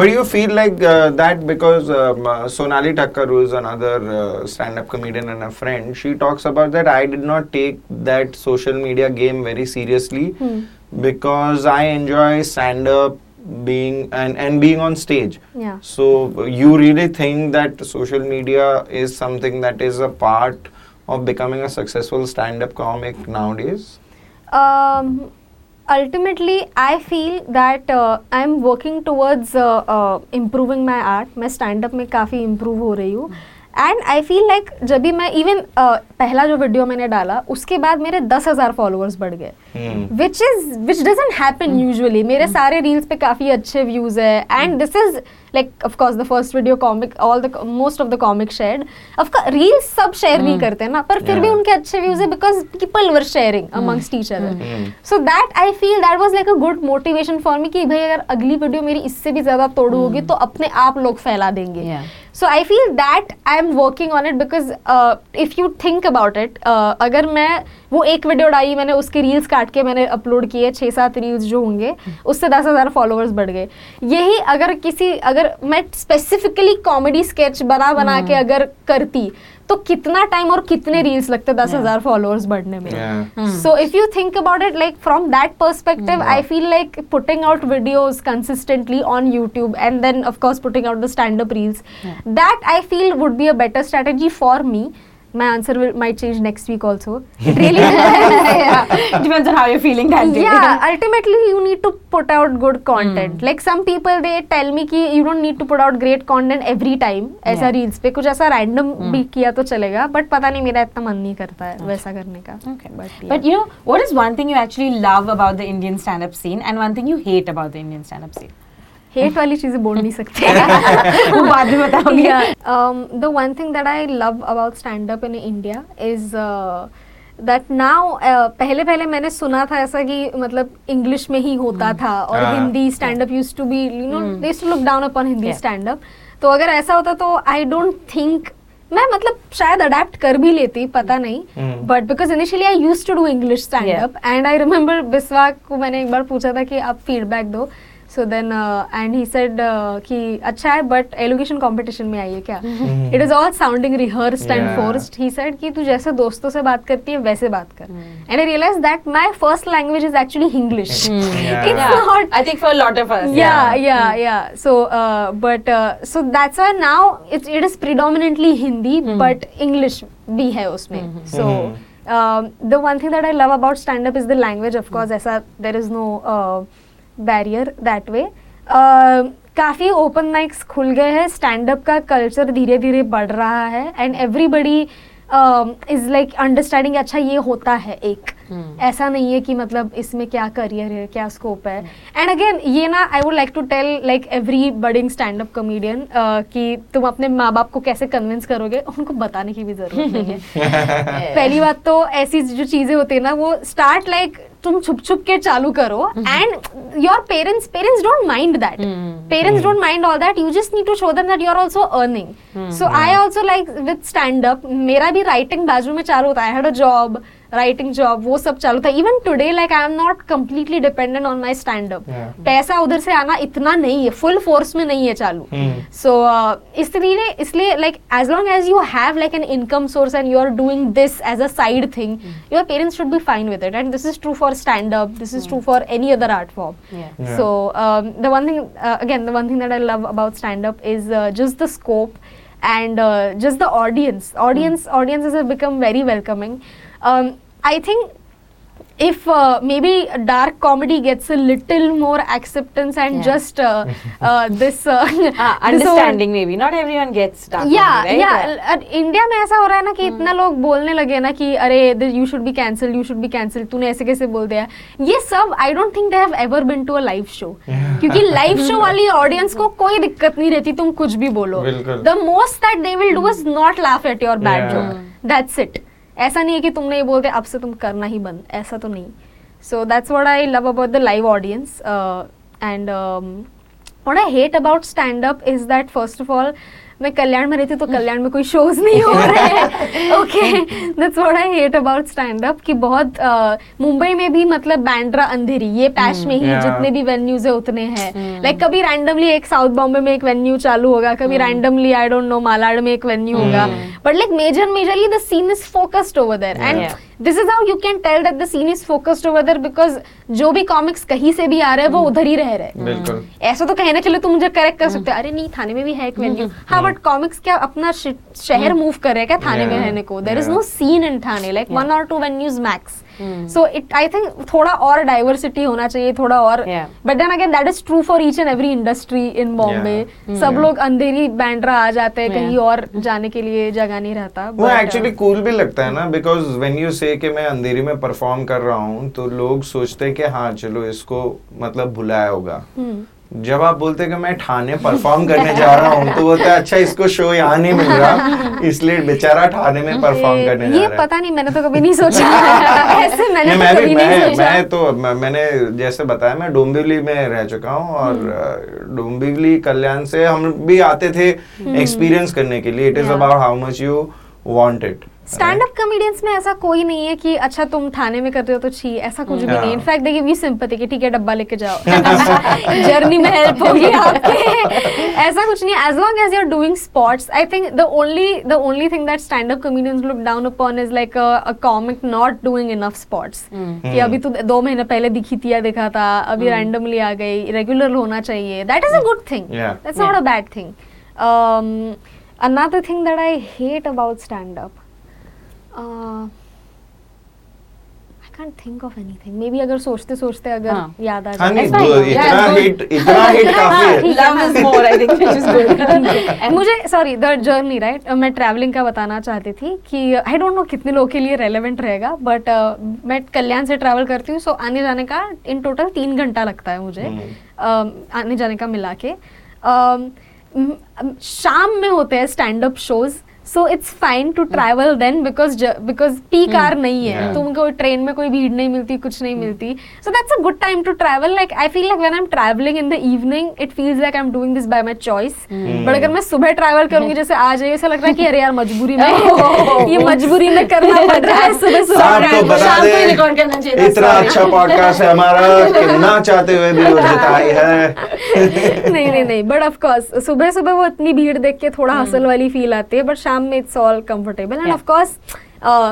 you feel like that because Sonali Thakkar, who is another stand-up comedian and a friend, she talks about that I did not take that social media game very seriously because I enjoy stand-up being and being on stage. Yeah. So you really think that social media is something that is a part of becoming a successful stand-up comic nowadays? Ultimately, I feel that I am working towards improving my art. मैं stand-up में काफ़ी improve हो रही हूँ and I feel like जब भी मैं even पहला जो video मैंने डाला उसके बाद मेरे 10,000 followers बढ़ गए which doesn't happen usually. मेरे सारे reels पे काफ़ी अच्छे views है and this is like of course the first video comic all the most of the comic shared. Of course reels सब share नहीं करते ना पर फिर भी उनके अच्छे views है because people were sharing amongst each other. So that I feel that was like a good motivation for me कि भाई अगर अगली video मेरी इससे भी ज़्यादा तोड़ होगी तो अपने आप लोग फैला देंगे. So I feel that I am working on it because if you think about it, अगर मैं वो एक वीडियो डाली मैंने उसके रील्स काट के मैंने अपलोड किए 6-7 रील्स जो होंगे उससे 10,000 फॉलोअर्स बढ़ गए. यही अगर मैं स्पेसिफिकली कॉमेडी स्केच बना के अगर करती तो कितना टाइम और कितने रील्स लगते 10,000 फॉलोअर्स बढ़ने में. So if you think about it like from that perspective I feel like putting out videos consistently on YouTube and then of course putting out the stand up reels that I feel would be a better strategy for me my answer might change next week also. It really yeah. depends on how you're feeling that day. Yeah, ultimately you need to put out good content. Like some people they tell me कि you don't need to put out great content every time. ऐसा reels पे कुछ ऐसा random भी किया तो चलेगा. But पता नहीं मेरा इतना मन नहीं करता है वैसा करने का. Okay, but you know what is one thing you actually love about the Indian stand-up scene and one thing you hate about the Indian stand-up scene? Hate वाली चीज़ें बोल नहीं सकते वो बाद में बताऊंगी. The one thing that I love about stand up in India is that now पहले मैंने सुना था ऐसा कि मतलब इंग्लिश में ही होता था और Hindi stand up used to be you know they used to look down upon Hindi stand up. तो अगर ऐसा होता तो आई डोंट थिंक मैं मतलब शायद अडेप्ट कर भी लेती पता नहीं. But because initially I used to do English stand up and I remember Biswa को मैंने एक बार पूछा था कि आप फीडबैक दो. So then and he said कि अच्छा है but elocution competition में आई है क्या? It is all sounding rehearsed and forced. He said कि तू जैसे दोस्तों से बात करती है वैसे बात कर. And I realized that my first language is actually English. It's not. I think for a lot of us. Yeah. So but so that's why now it is predominantly Hindi but English भी है उसमें. So the one thing that I love about stand up is the language. Of course ऐसा there is no barrier that way. काफ़ी open mics खुल गए हैं. Stand up का culture धीरे धीरे बढ़ रहा है and everybody is like understanding अच्छा ये होता है एक ऐसा नहीं है कि मतलब इसमें क्या करियर है क्या स्कोप है. एंड अगेन ये ना I would like to tell like every budding stand up comedian कि तुम अपने माँ बाप को कैसे कन्विंस करोगे उनको बताने की भी ज़रूरत नहीं है. पहली बात तो ऐसी जो चीज़ें होती है ना वो स्टार्ट लाइक तुम छुप छुप के चालू करो and your parents don't mind that. Parents don't mind all that. You just need to show them that you are also earning. So I also like with stand up मेरा भी writing बाजू में चालू होता है. I had a job writing job वो सब चालू था. Even today like I am not completely dependent on my stand up. पैसा उधर से आना इतना नहीं है फुल फोर्स में नहीं है चालू. सो इसलिए like as long as you have like an income source and you are doing this as a side thing your parents should be fine with it and this is true for stand up. This is true for any other art form. So the one thing that I love about stand up is just the scope and just the audiences have become very welcoming. I think if maybe dark comedy gets a little more acceptance and just this understanding maybe not everyone gets dark comedy, right? India में ऐसा हो रहा है ना कि इतना लोग बोलने लगे ना कि अरे you should be cancelled तूने ऐसे कैसे बोल दिया ये सब. I don't think they have ever been to a live show क्योंकि live show वाली audience को कोई दिक्कत नहीं रहती तुम कुछ भी बोलो. The most that they will do is not laugh at your bad joke. That's it. ऐसा नहीं है कि तुमने ये बोलते अब से तुम करना ही बंद ऐसा तो नहीं. So that's what I love about the live audience and what I hate about stand up is that first of all मैं कल्याण में रहती तो कल्याण में कोई शोज नहीं हो रहे हैं. Okay that's what I hate about stand up कि बहुत मुंबई में भी मतलब बांद्रा अंधेरी ये पैच में ही जितने भी वेन्यूज है उतने हैं. लाइक कभी रैंडमली एक साउथ बॉम्बे में एक वेन्यू चालू होगा कभी randomly I don't know Malad में एक वेन्यू होगा. But like majorly the scene is focused over there and this is how you can tell that the scene is focused over there because जो भी comics कहीं से भी आ रहे हैं वो उधर ही रह रहे हैं. बिल्कुल ऐसा तो कहने चले तो मुझे करेक्ट कर सकते अरे नहीं थाने में भी है एक वेन्यू हाँ बट कॉमिक्स क्या अपना शहर मूव कर रहे हैं क्या थाने में रहने को. There is no scene in Thane like 1 or 2 venues max. So I think थोड़ा और डाइवर्सिटी होना चाहिए थोड़ा और. But then again that is true for each and every industry in Bombay. सब लोग अंधेरी बांद्रा आ जाते हैं कहीं और जाने के लिए जगह नहीं रहता. वो actually cool भी लगता है ना because when you say कि मैं अंधेरी में perform कर रहा हूँ तो लोग सोचते हैं कि हाँ चलो इसको मतलब भुलाया होगा. जब आप बोलते कि मैं ठाणे परफॉर्म करने जा रहा हूँ तो बोलते अच्छा इसको शो यहाँ नहीं मिल रहा इसलिए बेचारा ठाणे में परफॉर्म करने जा रहा है. ये पता नहीं मैंने तो कभी नहीं सोचा ऐसे मैंने जैसे बताया मैं डोंबिवली में रह चुका हूँ और डोंबिवली कल्याण से हम भी आते थे एक्सपीरियंस करने के लिए. It is about how much you want it. Stand up comedians में ऐसा कोई नहीं है कि अच्छा तुम थाने में कर रहे हो तो छी ऐसा कुछ भी नहीं. इनफैक्ट देखिए वी सिंपैथी कि ठीक है डब्बा लेके जाओ जर्नी में हेल्प होगी आपके ऐसा कुछ नहीं. As long as you are doing spots I think the only thing that stand up comedians look down upon is like a comic not doing enough spots कि अभी तो 2 महीने पहले दिखी थी या देखा था अभी रैंडमली आ गई. रेगुलर होना चाहिए. That is a good thing. That's not a bad thing. Another thing that I hate about stand-up I can't think of anything. Maybe अगर सोचते सोचते अगर याद आ जाए. इतना hit काफी है. Love is more I think. मुझे sorry the journey right. मैं traveling का बताना चाहती थी कि I don't know कितने लोगों के लिए relevant रहेगा but मैं कल्याण से travel करती हूँ so आने जाने का in total 3 घंटा लगता है मुझे आने जाने का मिला के. शाम में होते हैं stand up shows so it's fine to travel then because peak hour नहीं है तो उनको ट्रेन में कोई भीड़ नहीं मिलती कुछ नहीं मिलती so that's a good time to travel like I feel like when I am travelling in the evening it feels like I am doing this by my choice but अगर मैं सुबह ट्रैवल करूंगी जैसे आज ऐसा लग रहा है कि अरे यार मजबूरी में ये मजबूरी में करना पड़ रहा है सुबह सुबह शाम को रिकॉर्ड करना चाहिए इतना अच्छा पॉडकास्ट है हमारा कितना चाहते हुए भी उर्जिता आई है नहीं बट ऑफ कोर्स सुबह सुबह वो इतनी भीड़ देख के थोड़ा हसल वाली फील आती है बट शाम में it's all comfortable and of course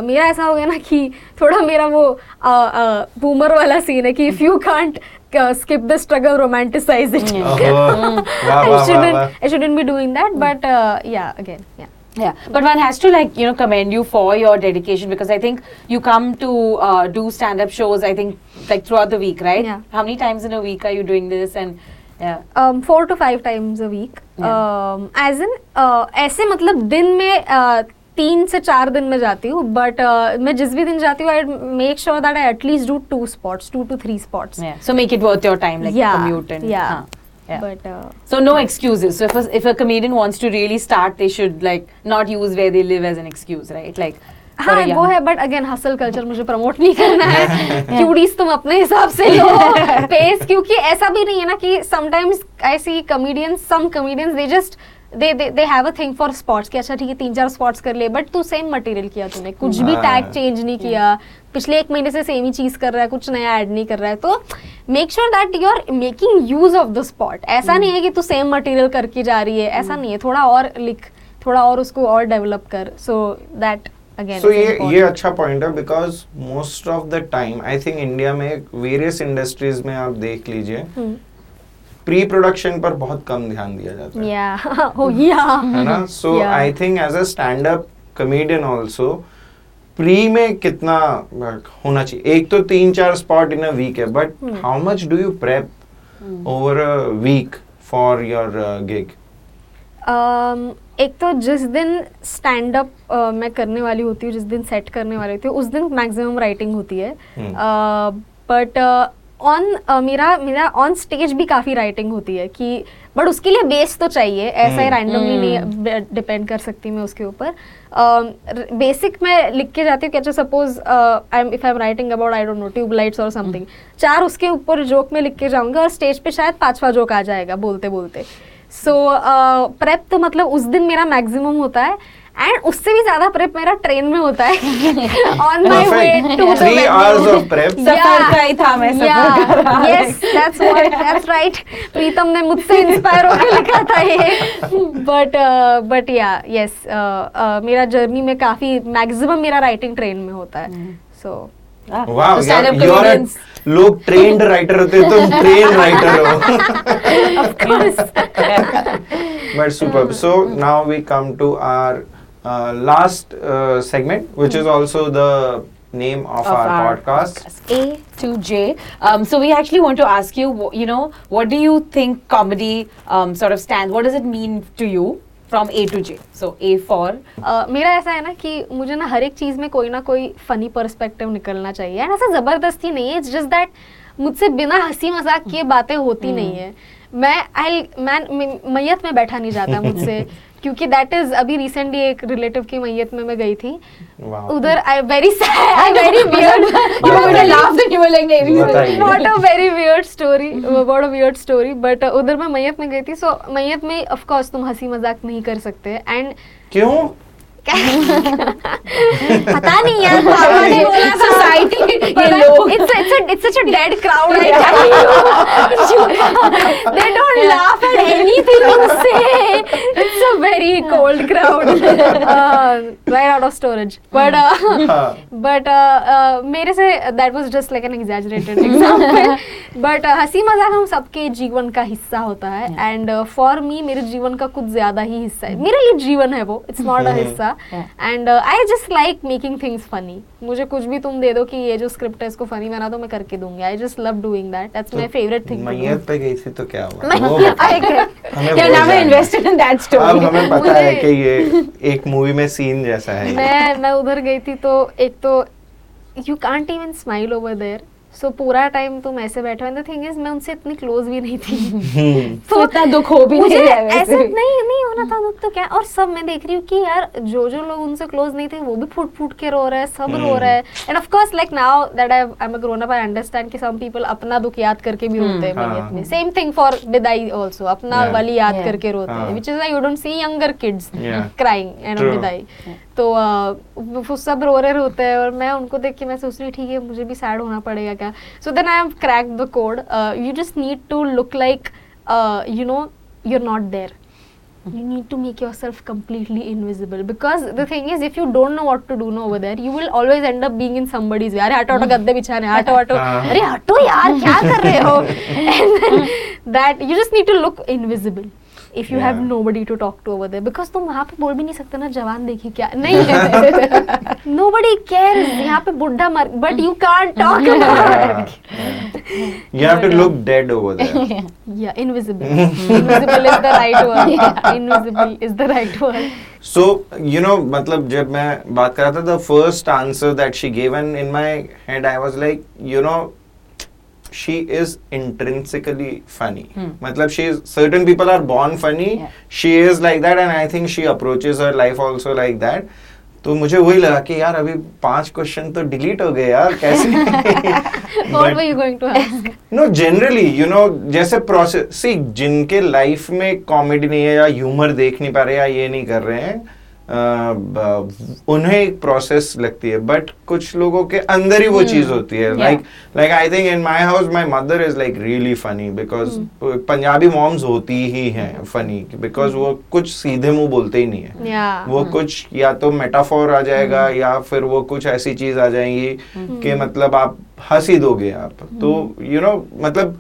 मेरा ऐसा हो गया ना कि थोड़ा मेरा वो बूमर वाला सीन है कि if you can't skip the struggle, romanticize it. I shouldn't be doing that, but yeah. But one has to like, you know, commend you for your dedication because I think you come to do stand-up shows, I think like throughout the week, right? Yeah. How many times in a week are you doing this and yeah? 4 to 5 times a week. Yeah. As in, ऐसे मतलब दिन में 3 से 4 दिन में जाती हूँ but मैं जिस भी दिन जाती हूँ I make sure that I at least do 2 to 3 spots. Yeah. So make it worth your time like commute and yeah. But so no excuses. So if a comedian wants to really start, they should like not use where they live as an excuse, right? Like हाँ वो है but again hustle culture मुझे promote नहीं करना है क्यूडीज तुम अपने हिसाब से लो पेस क्योंकि ऐसा भी नहीं है ना कि sometimes I see comedians some comedians they just they have a thing for spots कि अच्छा ठीक है 3-4 spots कर ले बट तू सेम मटेरियल किया तूने कुछ भी टैग चेंज नहीं किया पिछले 1 महीने से सेम ही चीज कर रहा है कुछ नया ऐड नहीं कर रहा है तो make sure that you are making use of the spot ऐसा नहीं है कि तू सेम मटेरियल करके जा रही है ऐसा नहीं है थोड़ा और लिख थोड़ा और उसको और डेवलप कर सो दैट Again, so ये अच्छा पॉइंट है because most of the time I think India में वेरियस इंडस्ट्रीज में आप देख लीजिए प्री प्रोडक्शन पर बहुत कम ध्यान दिया जाता है है ना so I think as a stand up comedian also pre में कितना होना चाहिए एक तो 3-4 स्पॉट इन अ वीक है but how much do you prep over a week for your gig एक तो जिस दिन स्टैंड अप मैं करने वाली होती हूँ जिस दिन सेट करने वाली होती हूँ उस दिन मैक्सिमम राइटिंग होती है बट ऑन मेरा ऑन स्टेज भी काफ़ी राइटिंग होती है कि बट उसके लिए बेस तो चाहिए ऐसा ही रैंडमली नहीं डिपेंड कर सकती मैं उसके ऊपर बेसिक मैं लिख के जाती हूँ कि अच्छा suppose if I am writing about I don't know tubelights और समथिंग 4 उसके ऊपर जोक में लिख के जाऊँगा और स्टेज पर शायद 5वां जोक आ जाएगा बोलते बोलते सो प्रेप तो मतलब उस दिन मेरा मैक्सिमम होता है एंड उससे भी ज्यादा प्रेप मेरा ट्रेन में होता है on my way to 3 hours of prep सफर का ही था मैं सफर का यस दैट्स राइट प्रीतम ने मुझसे इंस्पायर होकर लिखा था ये बट या यस मेरा जर्नी में काफी मैक्सिमम मेरा राइटिंग ट्रेन में होता है सो वाओ यार लोग ट्रेंड राइटर होते हैं तुम ट्रेन राइटर हो of course but super so now we come to our last segment which is also the name of our podcast A to J so we actually want to ask you you know what do you think comedy sort of stands what does it mean to you From A to J. So A for मेरा ऐसा है ना कि मुझे ना हर एक चीज़ में कोई ना कोई फनी पर्सपेक्टिव निकलना चाहिए एंड ऐसा ज़बरदस्ती नहीं है इट्स जस्ट दैट मुझसे बिना हंसी मजाक के बातें होती नहीं है मैं मैयत में बैठा नहीं जाता मुझसे क्योंकि दैट इज अभी रिसेंटली एक रिलेटिव की मैयत में मैं गई थी उधर वेरी वियर्ड स्टोरी बट उधर मैं मैयत में गई थी सो मैयत में ऑफ कोर्स तुम हंसी मजाक नहीं कर सकते एंड क्यों पता नहीं यार सोसाइटी लोग it's such a dead crowd they don't laugh at anything you say it's a very very cold crowd, right out of storage. But मेरे से that was just like an exaggerated example. But हंसी मजाक हम सबके जीवन का हिस्सा होता है and for me मेरे जीवन का कुछ ज्यादा ही हिस्सा है. मेरे लिए जीवन है वो, it's not a हिस्सा. And I just like making things funny. मुझे कुछ भी तुम दे दो कि ये जो स्क्रिप्ट है इसको फनी बना दो मैं करके दूंगी. I just love doing that. That's my favorite thing. मैयत पे गई थी तो क्या हुआ? क्या नाम है invested in that story. अब हमें पता है कि ये एक मूवी में सीन जैसा है. मैं उधर गई थी तो एक तो you can't even smile over there. So पूरा टाइम तुम ऐसे बैठे हो. And the thing is मैं उनसे इतनी क्लोज भी नहीं थी. तो इतना दुख हो भी नहीं रहा है. ऐसा नहीं होना था दुख तो क्या. और सब मैं देख रही हूँ कि यार जो जो लोग उनसे क्लोज नहीं थे वो भी फूट फूट के रो रहे हैं, सब रो रहे हैं. And of course like now that I'm a grown up I understand कि some people अपना दुख याद करके भी रोते हैं. Same thing for विदाई also, अपना वाली याद करके रोते हैं, which is why you don't see younger kids crying and विदाई. तो सब रो रहे होते हैं और मैं उनको देख के मैं सोच रही ठीक है मुझे भी सैड होना पड़ेगा क्या. So then I have cracked the code. You just need to look like you know you are not there. You need to make yourself completely invisible because the thing is if you don't know what to do over there you will always end up being in somebody's way. अरे हटो गद्दे बिछाने, हटो हटो, अरे हटो यार क्या कर रहे हो. And then that you just need to look invisible if you have nobody to talk to over there because तुम वहाँ पे बोल भी नहीं सकते ना जवान देखी क्या नहीं. Nobody cares यहाँ पे बुढ़ा मर but you can't talk about it. You have to look dead over there. Yeah, invisible. Invisible is the right word. Yeah, invisible is the right word. So, you know, मतलब जब मैं बात कर रहा था the first answer that she gave and in my head I was like, you know, she is intrinsically funny. मतलब she is, certain people are born funny. Yeah. She is like that and I think she approaches her life also like that. तो मुझे वही लगा कि यार अभी 5 question तो delete हो गए यार कैसे. What were you going to ask? No, generally, you know, जैसे प्रोसेस सी जिनके लाइफ में कॉमेडी नहीं है या ह्यूमर देख नहीं पा रहे या ये नहीं कर रहे हैं उन्हें एक प्रोसेस लगती है बट कुछ लोगों के अंदर ही वो चीज होती है. Like I think in my house my mother is like really funny because Punjabi moms होती ही हैं फनी बिकॉज वो कुछ सीधे मुंह बोलते ही नहीं है. वो कुछ या तो मेटाफोर आ जाएगा या फिर वो कुछ ऐसी चीज आ जाएंगी कि मतलब आप हंसी दोगे आप. तो यू नो मतलब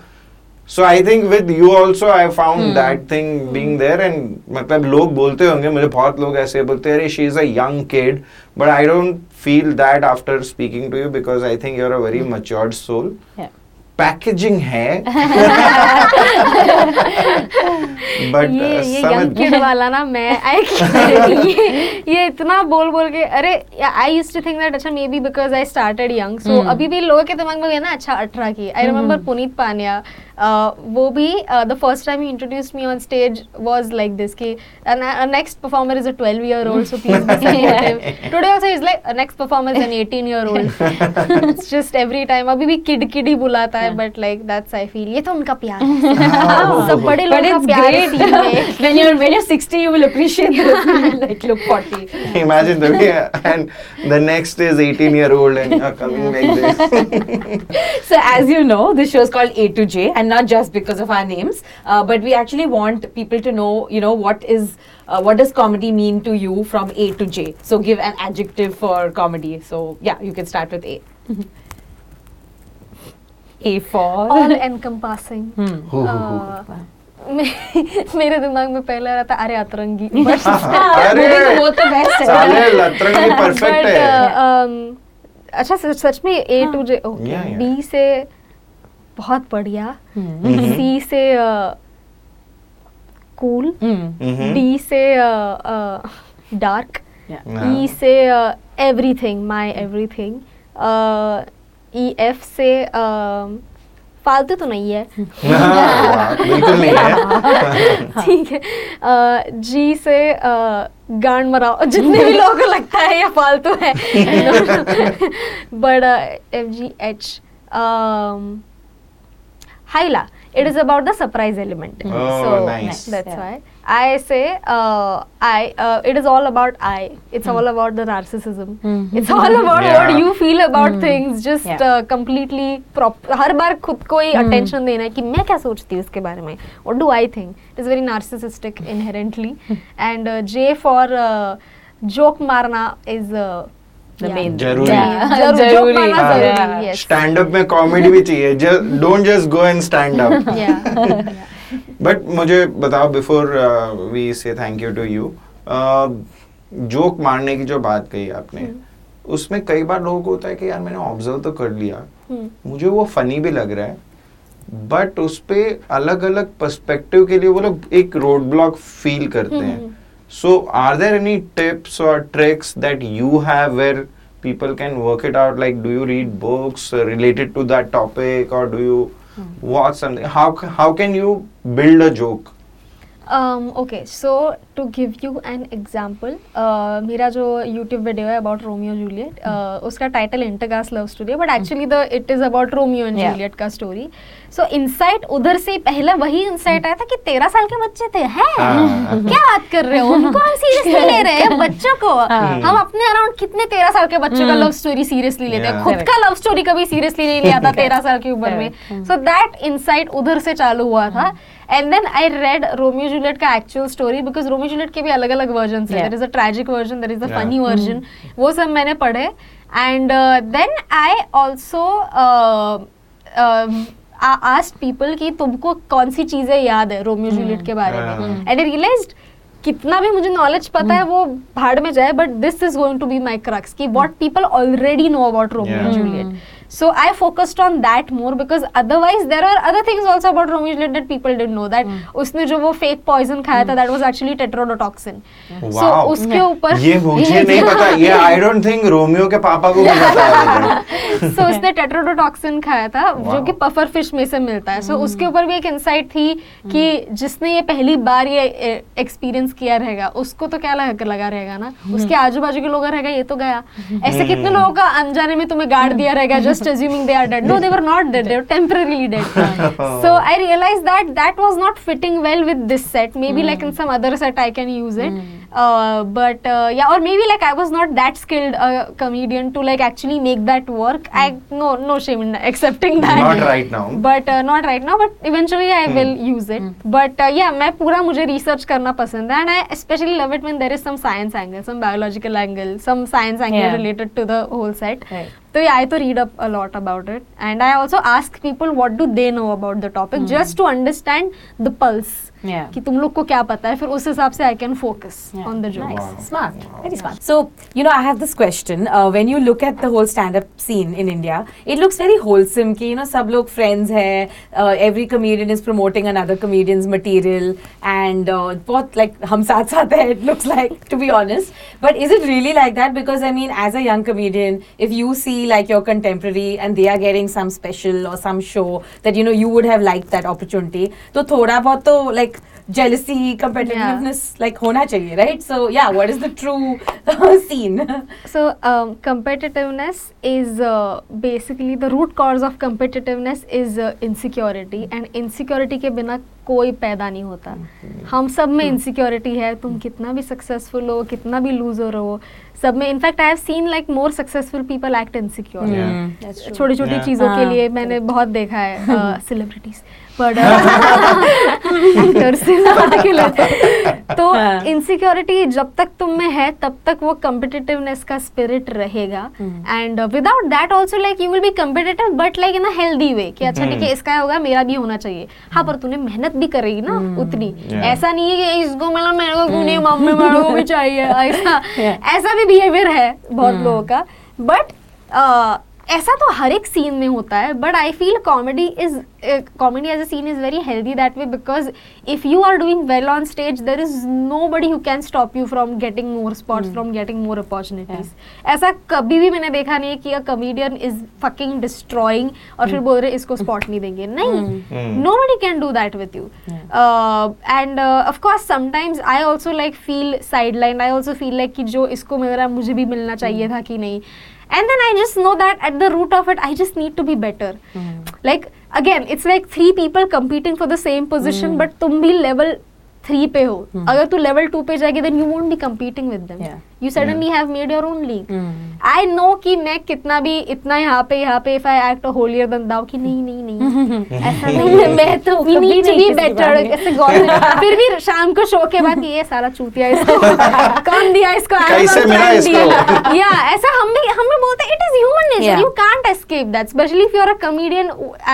so I think with you also I found that thing being there and मतलब लोग बोलते होंगे मुझे बहुत लोग ऐसे बोलते हैं अरे she is a young kid but I don't feel that after speaking to you because I think you're a very matured soul. Packaging है but ये young kid वाला ना मैं ये इतना बोल के अरे I used to think that अच्छा maybe because I started young so अभी भी लोगों के दिमाग में ना अच्छा 18 की. I remember पुनीत पानिया वो भी the first time he introduced me on stage was like this कि next performer is a 12-year-old so please be sensitive. Today also he's like next performer is an 18-year-old. It's just every time अभी भी kid ही बुलाता है but like that's I feel ये तो उनका प्यार सब बड़े लोगों का प्यार. When you're 60 you will appreciate that like look 40. Imagine that and the next is 18-year-old and you're coming like this. So as you know this show is called A to J and not just because of our names but we actually want people to know you know what does comedy mean to you from A to J. So give an adjective for comedy. So yeah you can start with A. A for all encompassing. मेरे दिमाग में पहले आता अरे अतरंगी. अरे वो तो बेस्ट है साले अतरंगी परफेक्ट है. अच्छा सच में A to J okay. B से बहुत बढ़िया. C से कूल. D से डार्क. E से everything my everything. E F से फालतू तो नहीं है बिल्कुल नहीं है ठीक है. जी से गांड मराओ जितने भी लोगों को लगता है ये फालतू है बट F G H हाइला It is about the surprise element. Oh, so nice. That's why I say it is all about I. It's all about the narcissism. It's all about what you feel about things. Just completely proper. हर बार खुद को ही attention देना है कि मैं क्या सोचती हूँ इसके बारे में. What do I think? It is very narcissistic inherently. And J for joke मारना is जरूरी स्टैंड अप में कॉमेडी भी चाहिए. Don't just go and stand up. But मुझे बताओ before we say thank you to you, joke मारने की जो बात कही आपने उसमें कई बार लोगों को होता है कि यार मैंने ऑब्जर्व तो कर लिया, मुझे वो फनी भी लग रहा है, बट उस पे अलग अलग पर्सपेक्टिव के लिए वो लोग एक रोड ब्लॉक फील करते हैं. So are there any tips or tricks that you have where people can work it out? Like do you read books related to that topic or do you watch something? How can you build a joke? Okay, so to give you an example, मेरा जो YouTube video है about Romeo and Juliet, उसका title Intercaste Love Story है, but actually it is about Romeo and Juliet का story. So insight उधर से पहला वही insight आया था कि 13 साल के बच्चे थे, हैं? क्या बात कर रहे हो? उनको हम seriously ले रहे हैं बच्चों को. हम अपने around कितने 13 साल के बच्चों का love story seriously लेते हैं, खुद का love story कभी seriously नहीं लिया था 13 साल की उम्र में. So that insight उधर से चालू हुआ था. And then I read Romeo Juliet का actual story because Romeo Juliet के भी अलग अलग versions हैं. There is a tragic version, there is a funny version. वो सब मैंने पढ़े. And then I also asked people कि तुमको कौन सी चीजें याद है Romeo Juliet के बारे में. And I realized कितना भी मुझे knowledge पता है वो भाड़ में जाए, but this is going to be my crux कि what people already know about Romeo Juliet. So I focused on that more because otherwise there are other things also about Romeo and Juliet that people didn't know. That उसने जो वो fake poison खाया था that was actually tetrodotoxin. So उसके ऊपर ये मुझे नहीं पता, ये I don't think Romeo के पापा को पता है. So उसने tetrodotoxin खाया था जो कि puffer fish में से मिलता है. So उसके ऊपर भी एक insight थी कि जिसने ये पहली बार ये experience किया रहेगा उसको तो क्या लगा रहेगा ना, उसके आजू बाजू के लोग रहेगा ये तो गया. ऐसे कितने लोगों का अनजाने में तुम्हें गाड़ दिया रहेगा just assuming they are dead. No, they were not dead. They were temporarily dead. So I realized that was not fitting well with this set. Maybe like in some other set I can use it. But yeah, or maybe like I was not that skilled a comedian to like actually make that work. No shame in accepting that. Not right now. But not right now. But eventually I will use it. But yeah, मुझे research करना पसंद है and I especially love it when there is some science angle, some biological angle, some science angle related to the whole set. Right. So yeah, I to read up a lot about it and I also ask people what do they know about the topic just to understand the pulse. कि तुम लोग को क्या पता है, फिर उस हिसाब से I can focus on the jokes. Nice. Smart, very smart. So you know I have this question. When you look at the whole stand-up scene in India, it looks very wholesome. कि you know सब लोग friends हैं. Every comedian is promoting another comedian's material and बहुत like हम साथ साथ हैं. It looks like, to be honest. But is it really like that? Because I mean, as a young comedian, if you see like your contemporary and they are getting some special or some show that you know you would have liked that opportunity, तो थोड़ा बहुत तो like jealousy, competitiveness like होना चाहिए, right? So yeah, what is the true scene? So competitiveness is basically the root cause of competitiveness is insecurity and insecurity के बिना कोई पैदा नहीं होता. हम सब में insecurity है, तुम कितना भी successful हो, कितना भी loser हो, सब में. In fact I have seen like more successful people act insecure. छोटी छोटी चीज़ों के लिए मैंने बहुत देखा है सेलिब्रिटीज पर. तो इनसिक्योरिटी जब तक तुम में है तब तक वो कम्पिटिटिवनेस का स्पिरिट रहेगा and without that also like you will be competitive but like in a healthy way कि अच्छा ठीक है इसका होगा मेरा भी होना चाहिए. हाँ, पर तूने मेहनत भी करेगी ना उतनी. ऐसा नहीं है कि इसको मतलब मेरे को क्यों मम्मी मेरे को भी चाहिए. ऐसा भी बिहेवियर है बहुत लोगों का, बट ऐसा तो हर एक सीन में होता है. But I feel comedy as a scene is very healthy that way because if you are doing well on stage there is nobody who can stop you from getting more spots, from getting more opportunities. ऐसा कभी भी मैंने देखा नहीं है कि a comedian is fucking destroying और फिर बोल रहे इसको स्पॉट नहीं देंगे. नहीं, nobody can do that with you. And of course sometimes I also like feel sideline. I also feel like कि जो इसको मिल रहा है मुझे भी मिलना चाहिए था कि नहीं. And then I just know that at the root of it, I just need to be better. Like again it's like three people competing for the same position, but तुम भी लेवल 3 पे हो. अगर तू लेवल 2 पे जाएगी then you won't be competing with them. You suddenly have made your own league. I know कि मैं कितना भी इतना यहाँ पे if I act holier than thou कि नहीं ऐसा नहीं है, मैं तो we need to be better ऐसे गॉड. फिर भी शाम को शो के बाद ये सारा चूतिया इसको कौन दिया, इसको कैसे मिला इसको, या ऐसा हम भी बोलते हैं. It is human nature, you can't escape that, specially if you are a comedian.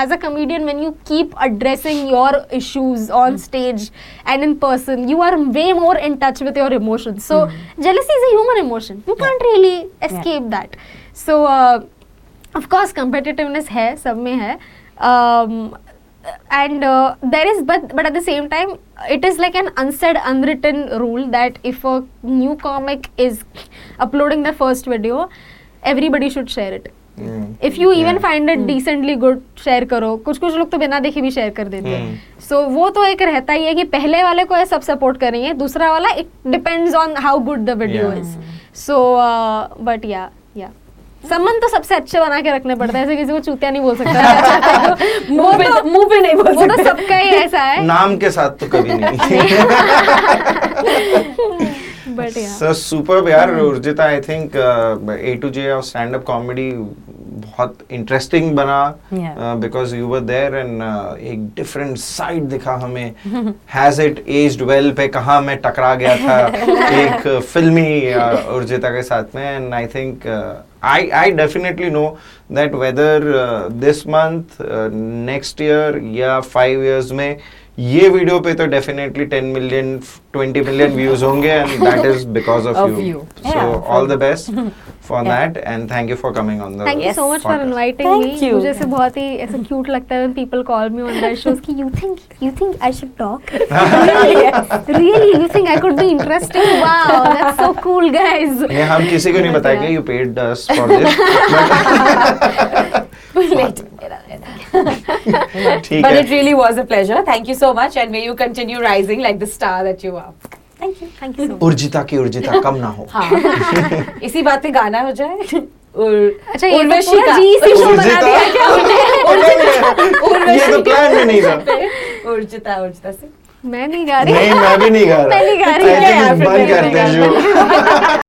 As a comedian when you keep addressing your issues on stage and in person, you are way more in touch with your emotions. So jealousy is a human emotion. You can't really escape that. So of course competitiveness hai, sab mein hai, and there is, but at the same time it is like an unsaid, unwritten rule that if a new comic is uploading the first video, everybody should share it. If you even find it decently good, share करो. कुछ लोग तो बिना देखे भी share कर देते हैं. So वो तो एक रहता ही है कि पहले वाले को सब support करेंगे, दूसरा वाला it depends on how good the video is. So but yeah संबंध तो सबसे अच्छे बना के रखने पड़ता है. ऐसे किसी को चूतिया नहीं बोल सकता, मुंह पे नहीं बोल सकता, सबका ही ऐसा है. नाम के साथ तो कभी नहीं. But yeah. So superb yaar. Urjita, I think A to J of Standup Comedy बहुत interesting बना, because you were there and एक different side दिखा हमें. Has it aged well पे कहाँ मैं टकरा गया था एक filmy Urjita के साथ में. And I think I definitely know that whether this month, next year या 5 years में ये वीडियो पे तो डेफिनेटली 10 million 20 million व्यूज होंगे, and that is because of you. So all the best for that and thank you for coming on the. Thank you so much for inviting me. मुझे ऐसे बहुत ही ऐसा cute लगता है when people call me on their shows कि you think I should talk, really you think I could be interesting. Wow that's so cool guys. ये हम किसी को नहीं बताएंगे you paid us for this, but it really was a pleasure. Thank you so much, and may you continue rising like the star that you are. Thank you so much. Urjita कम ना हो. हाँ. इसी बात पे गाना हो जाए. अच्छा ये पूरा जी से शो बना दिया क्या उन्होंने? ये तो प्लान में नहीं था. Urjita से मैं नहीं गा रही. नहीं मैं भी नहीं गा रही. पहली गा रही है. बंद करते हैं जो.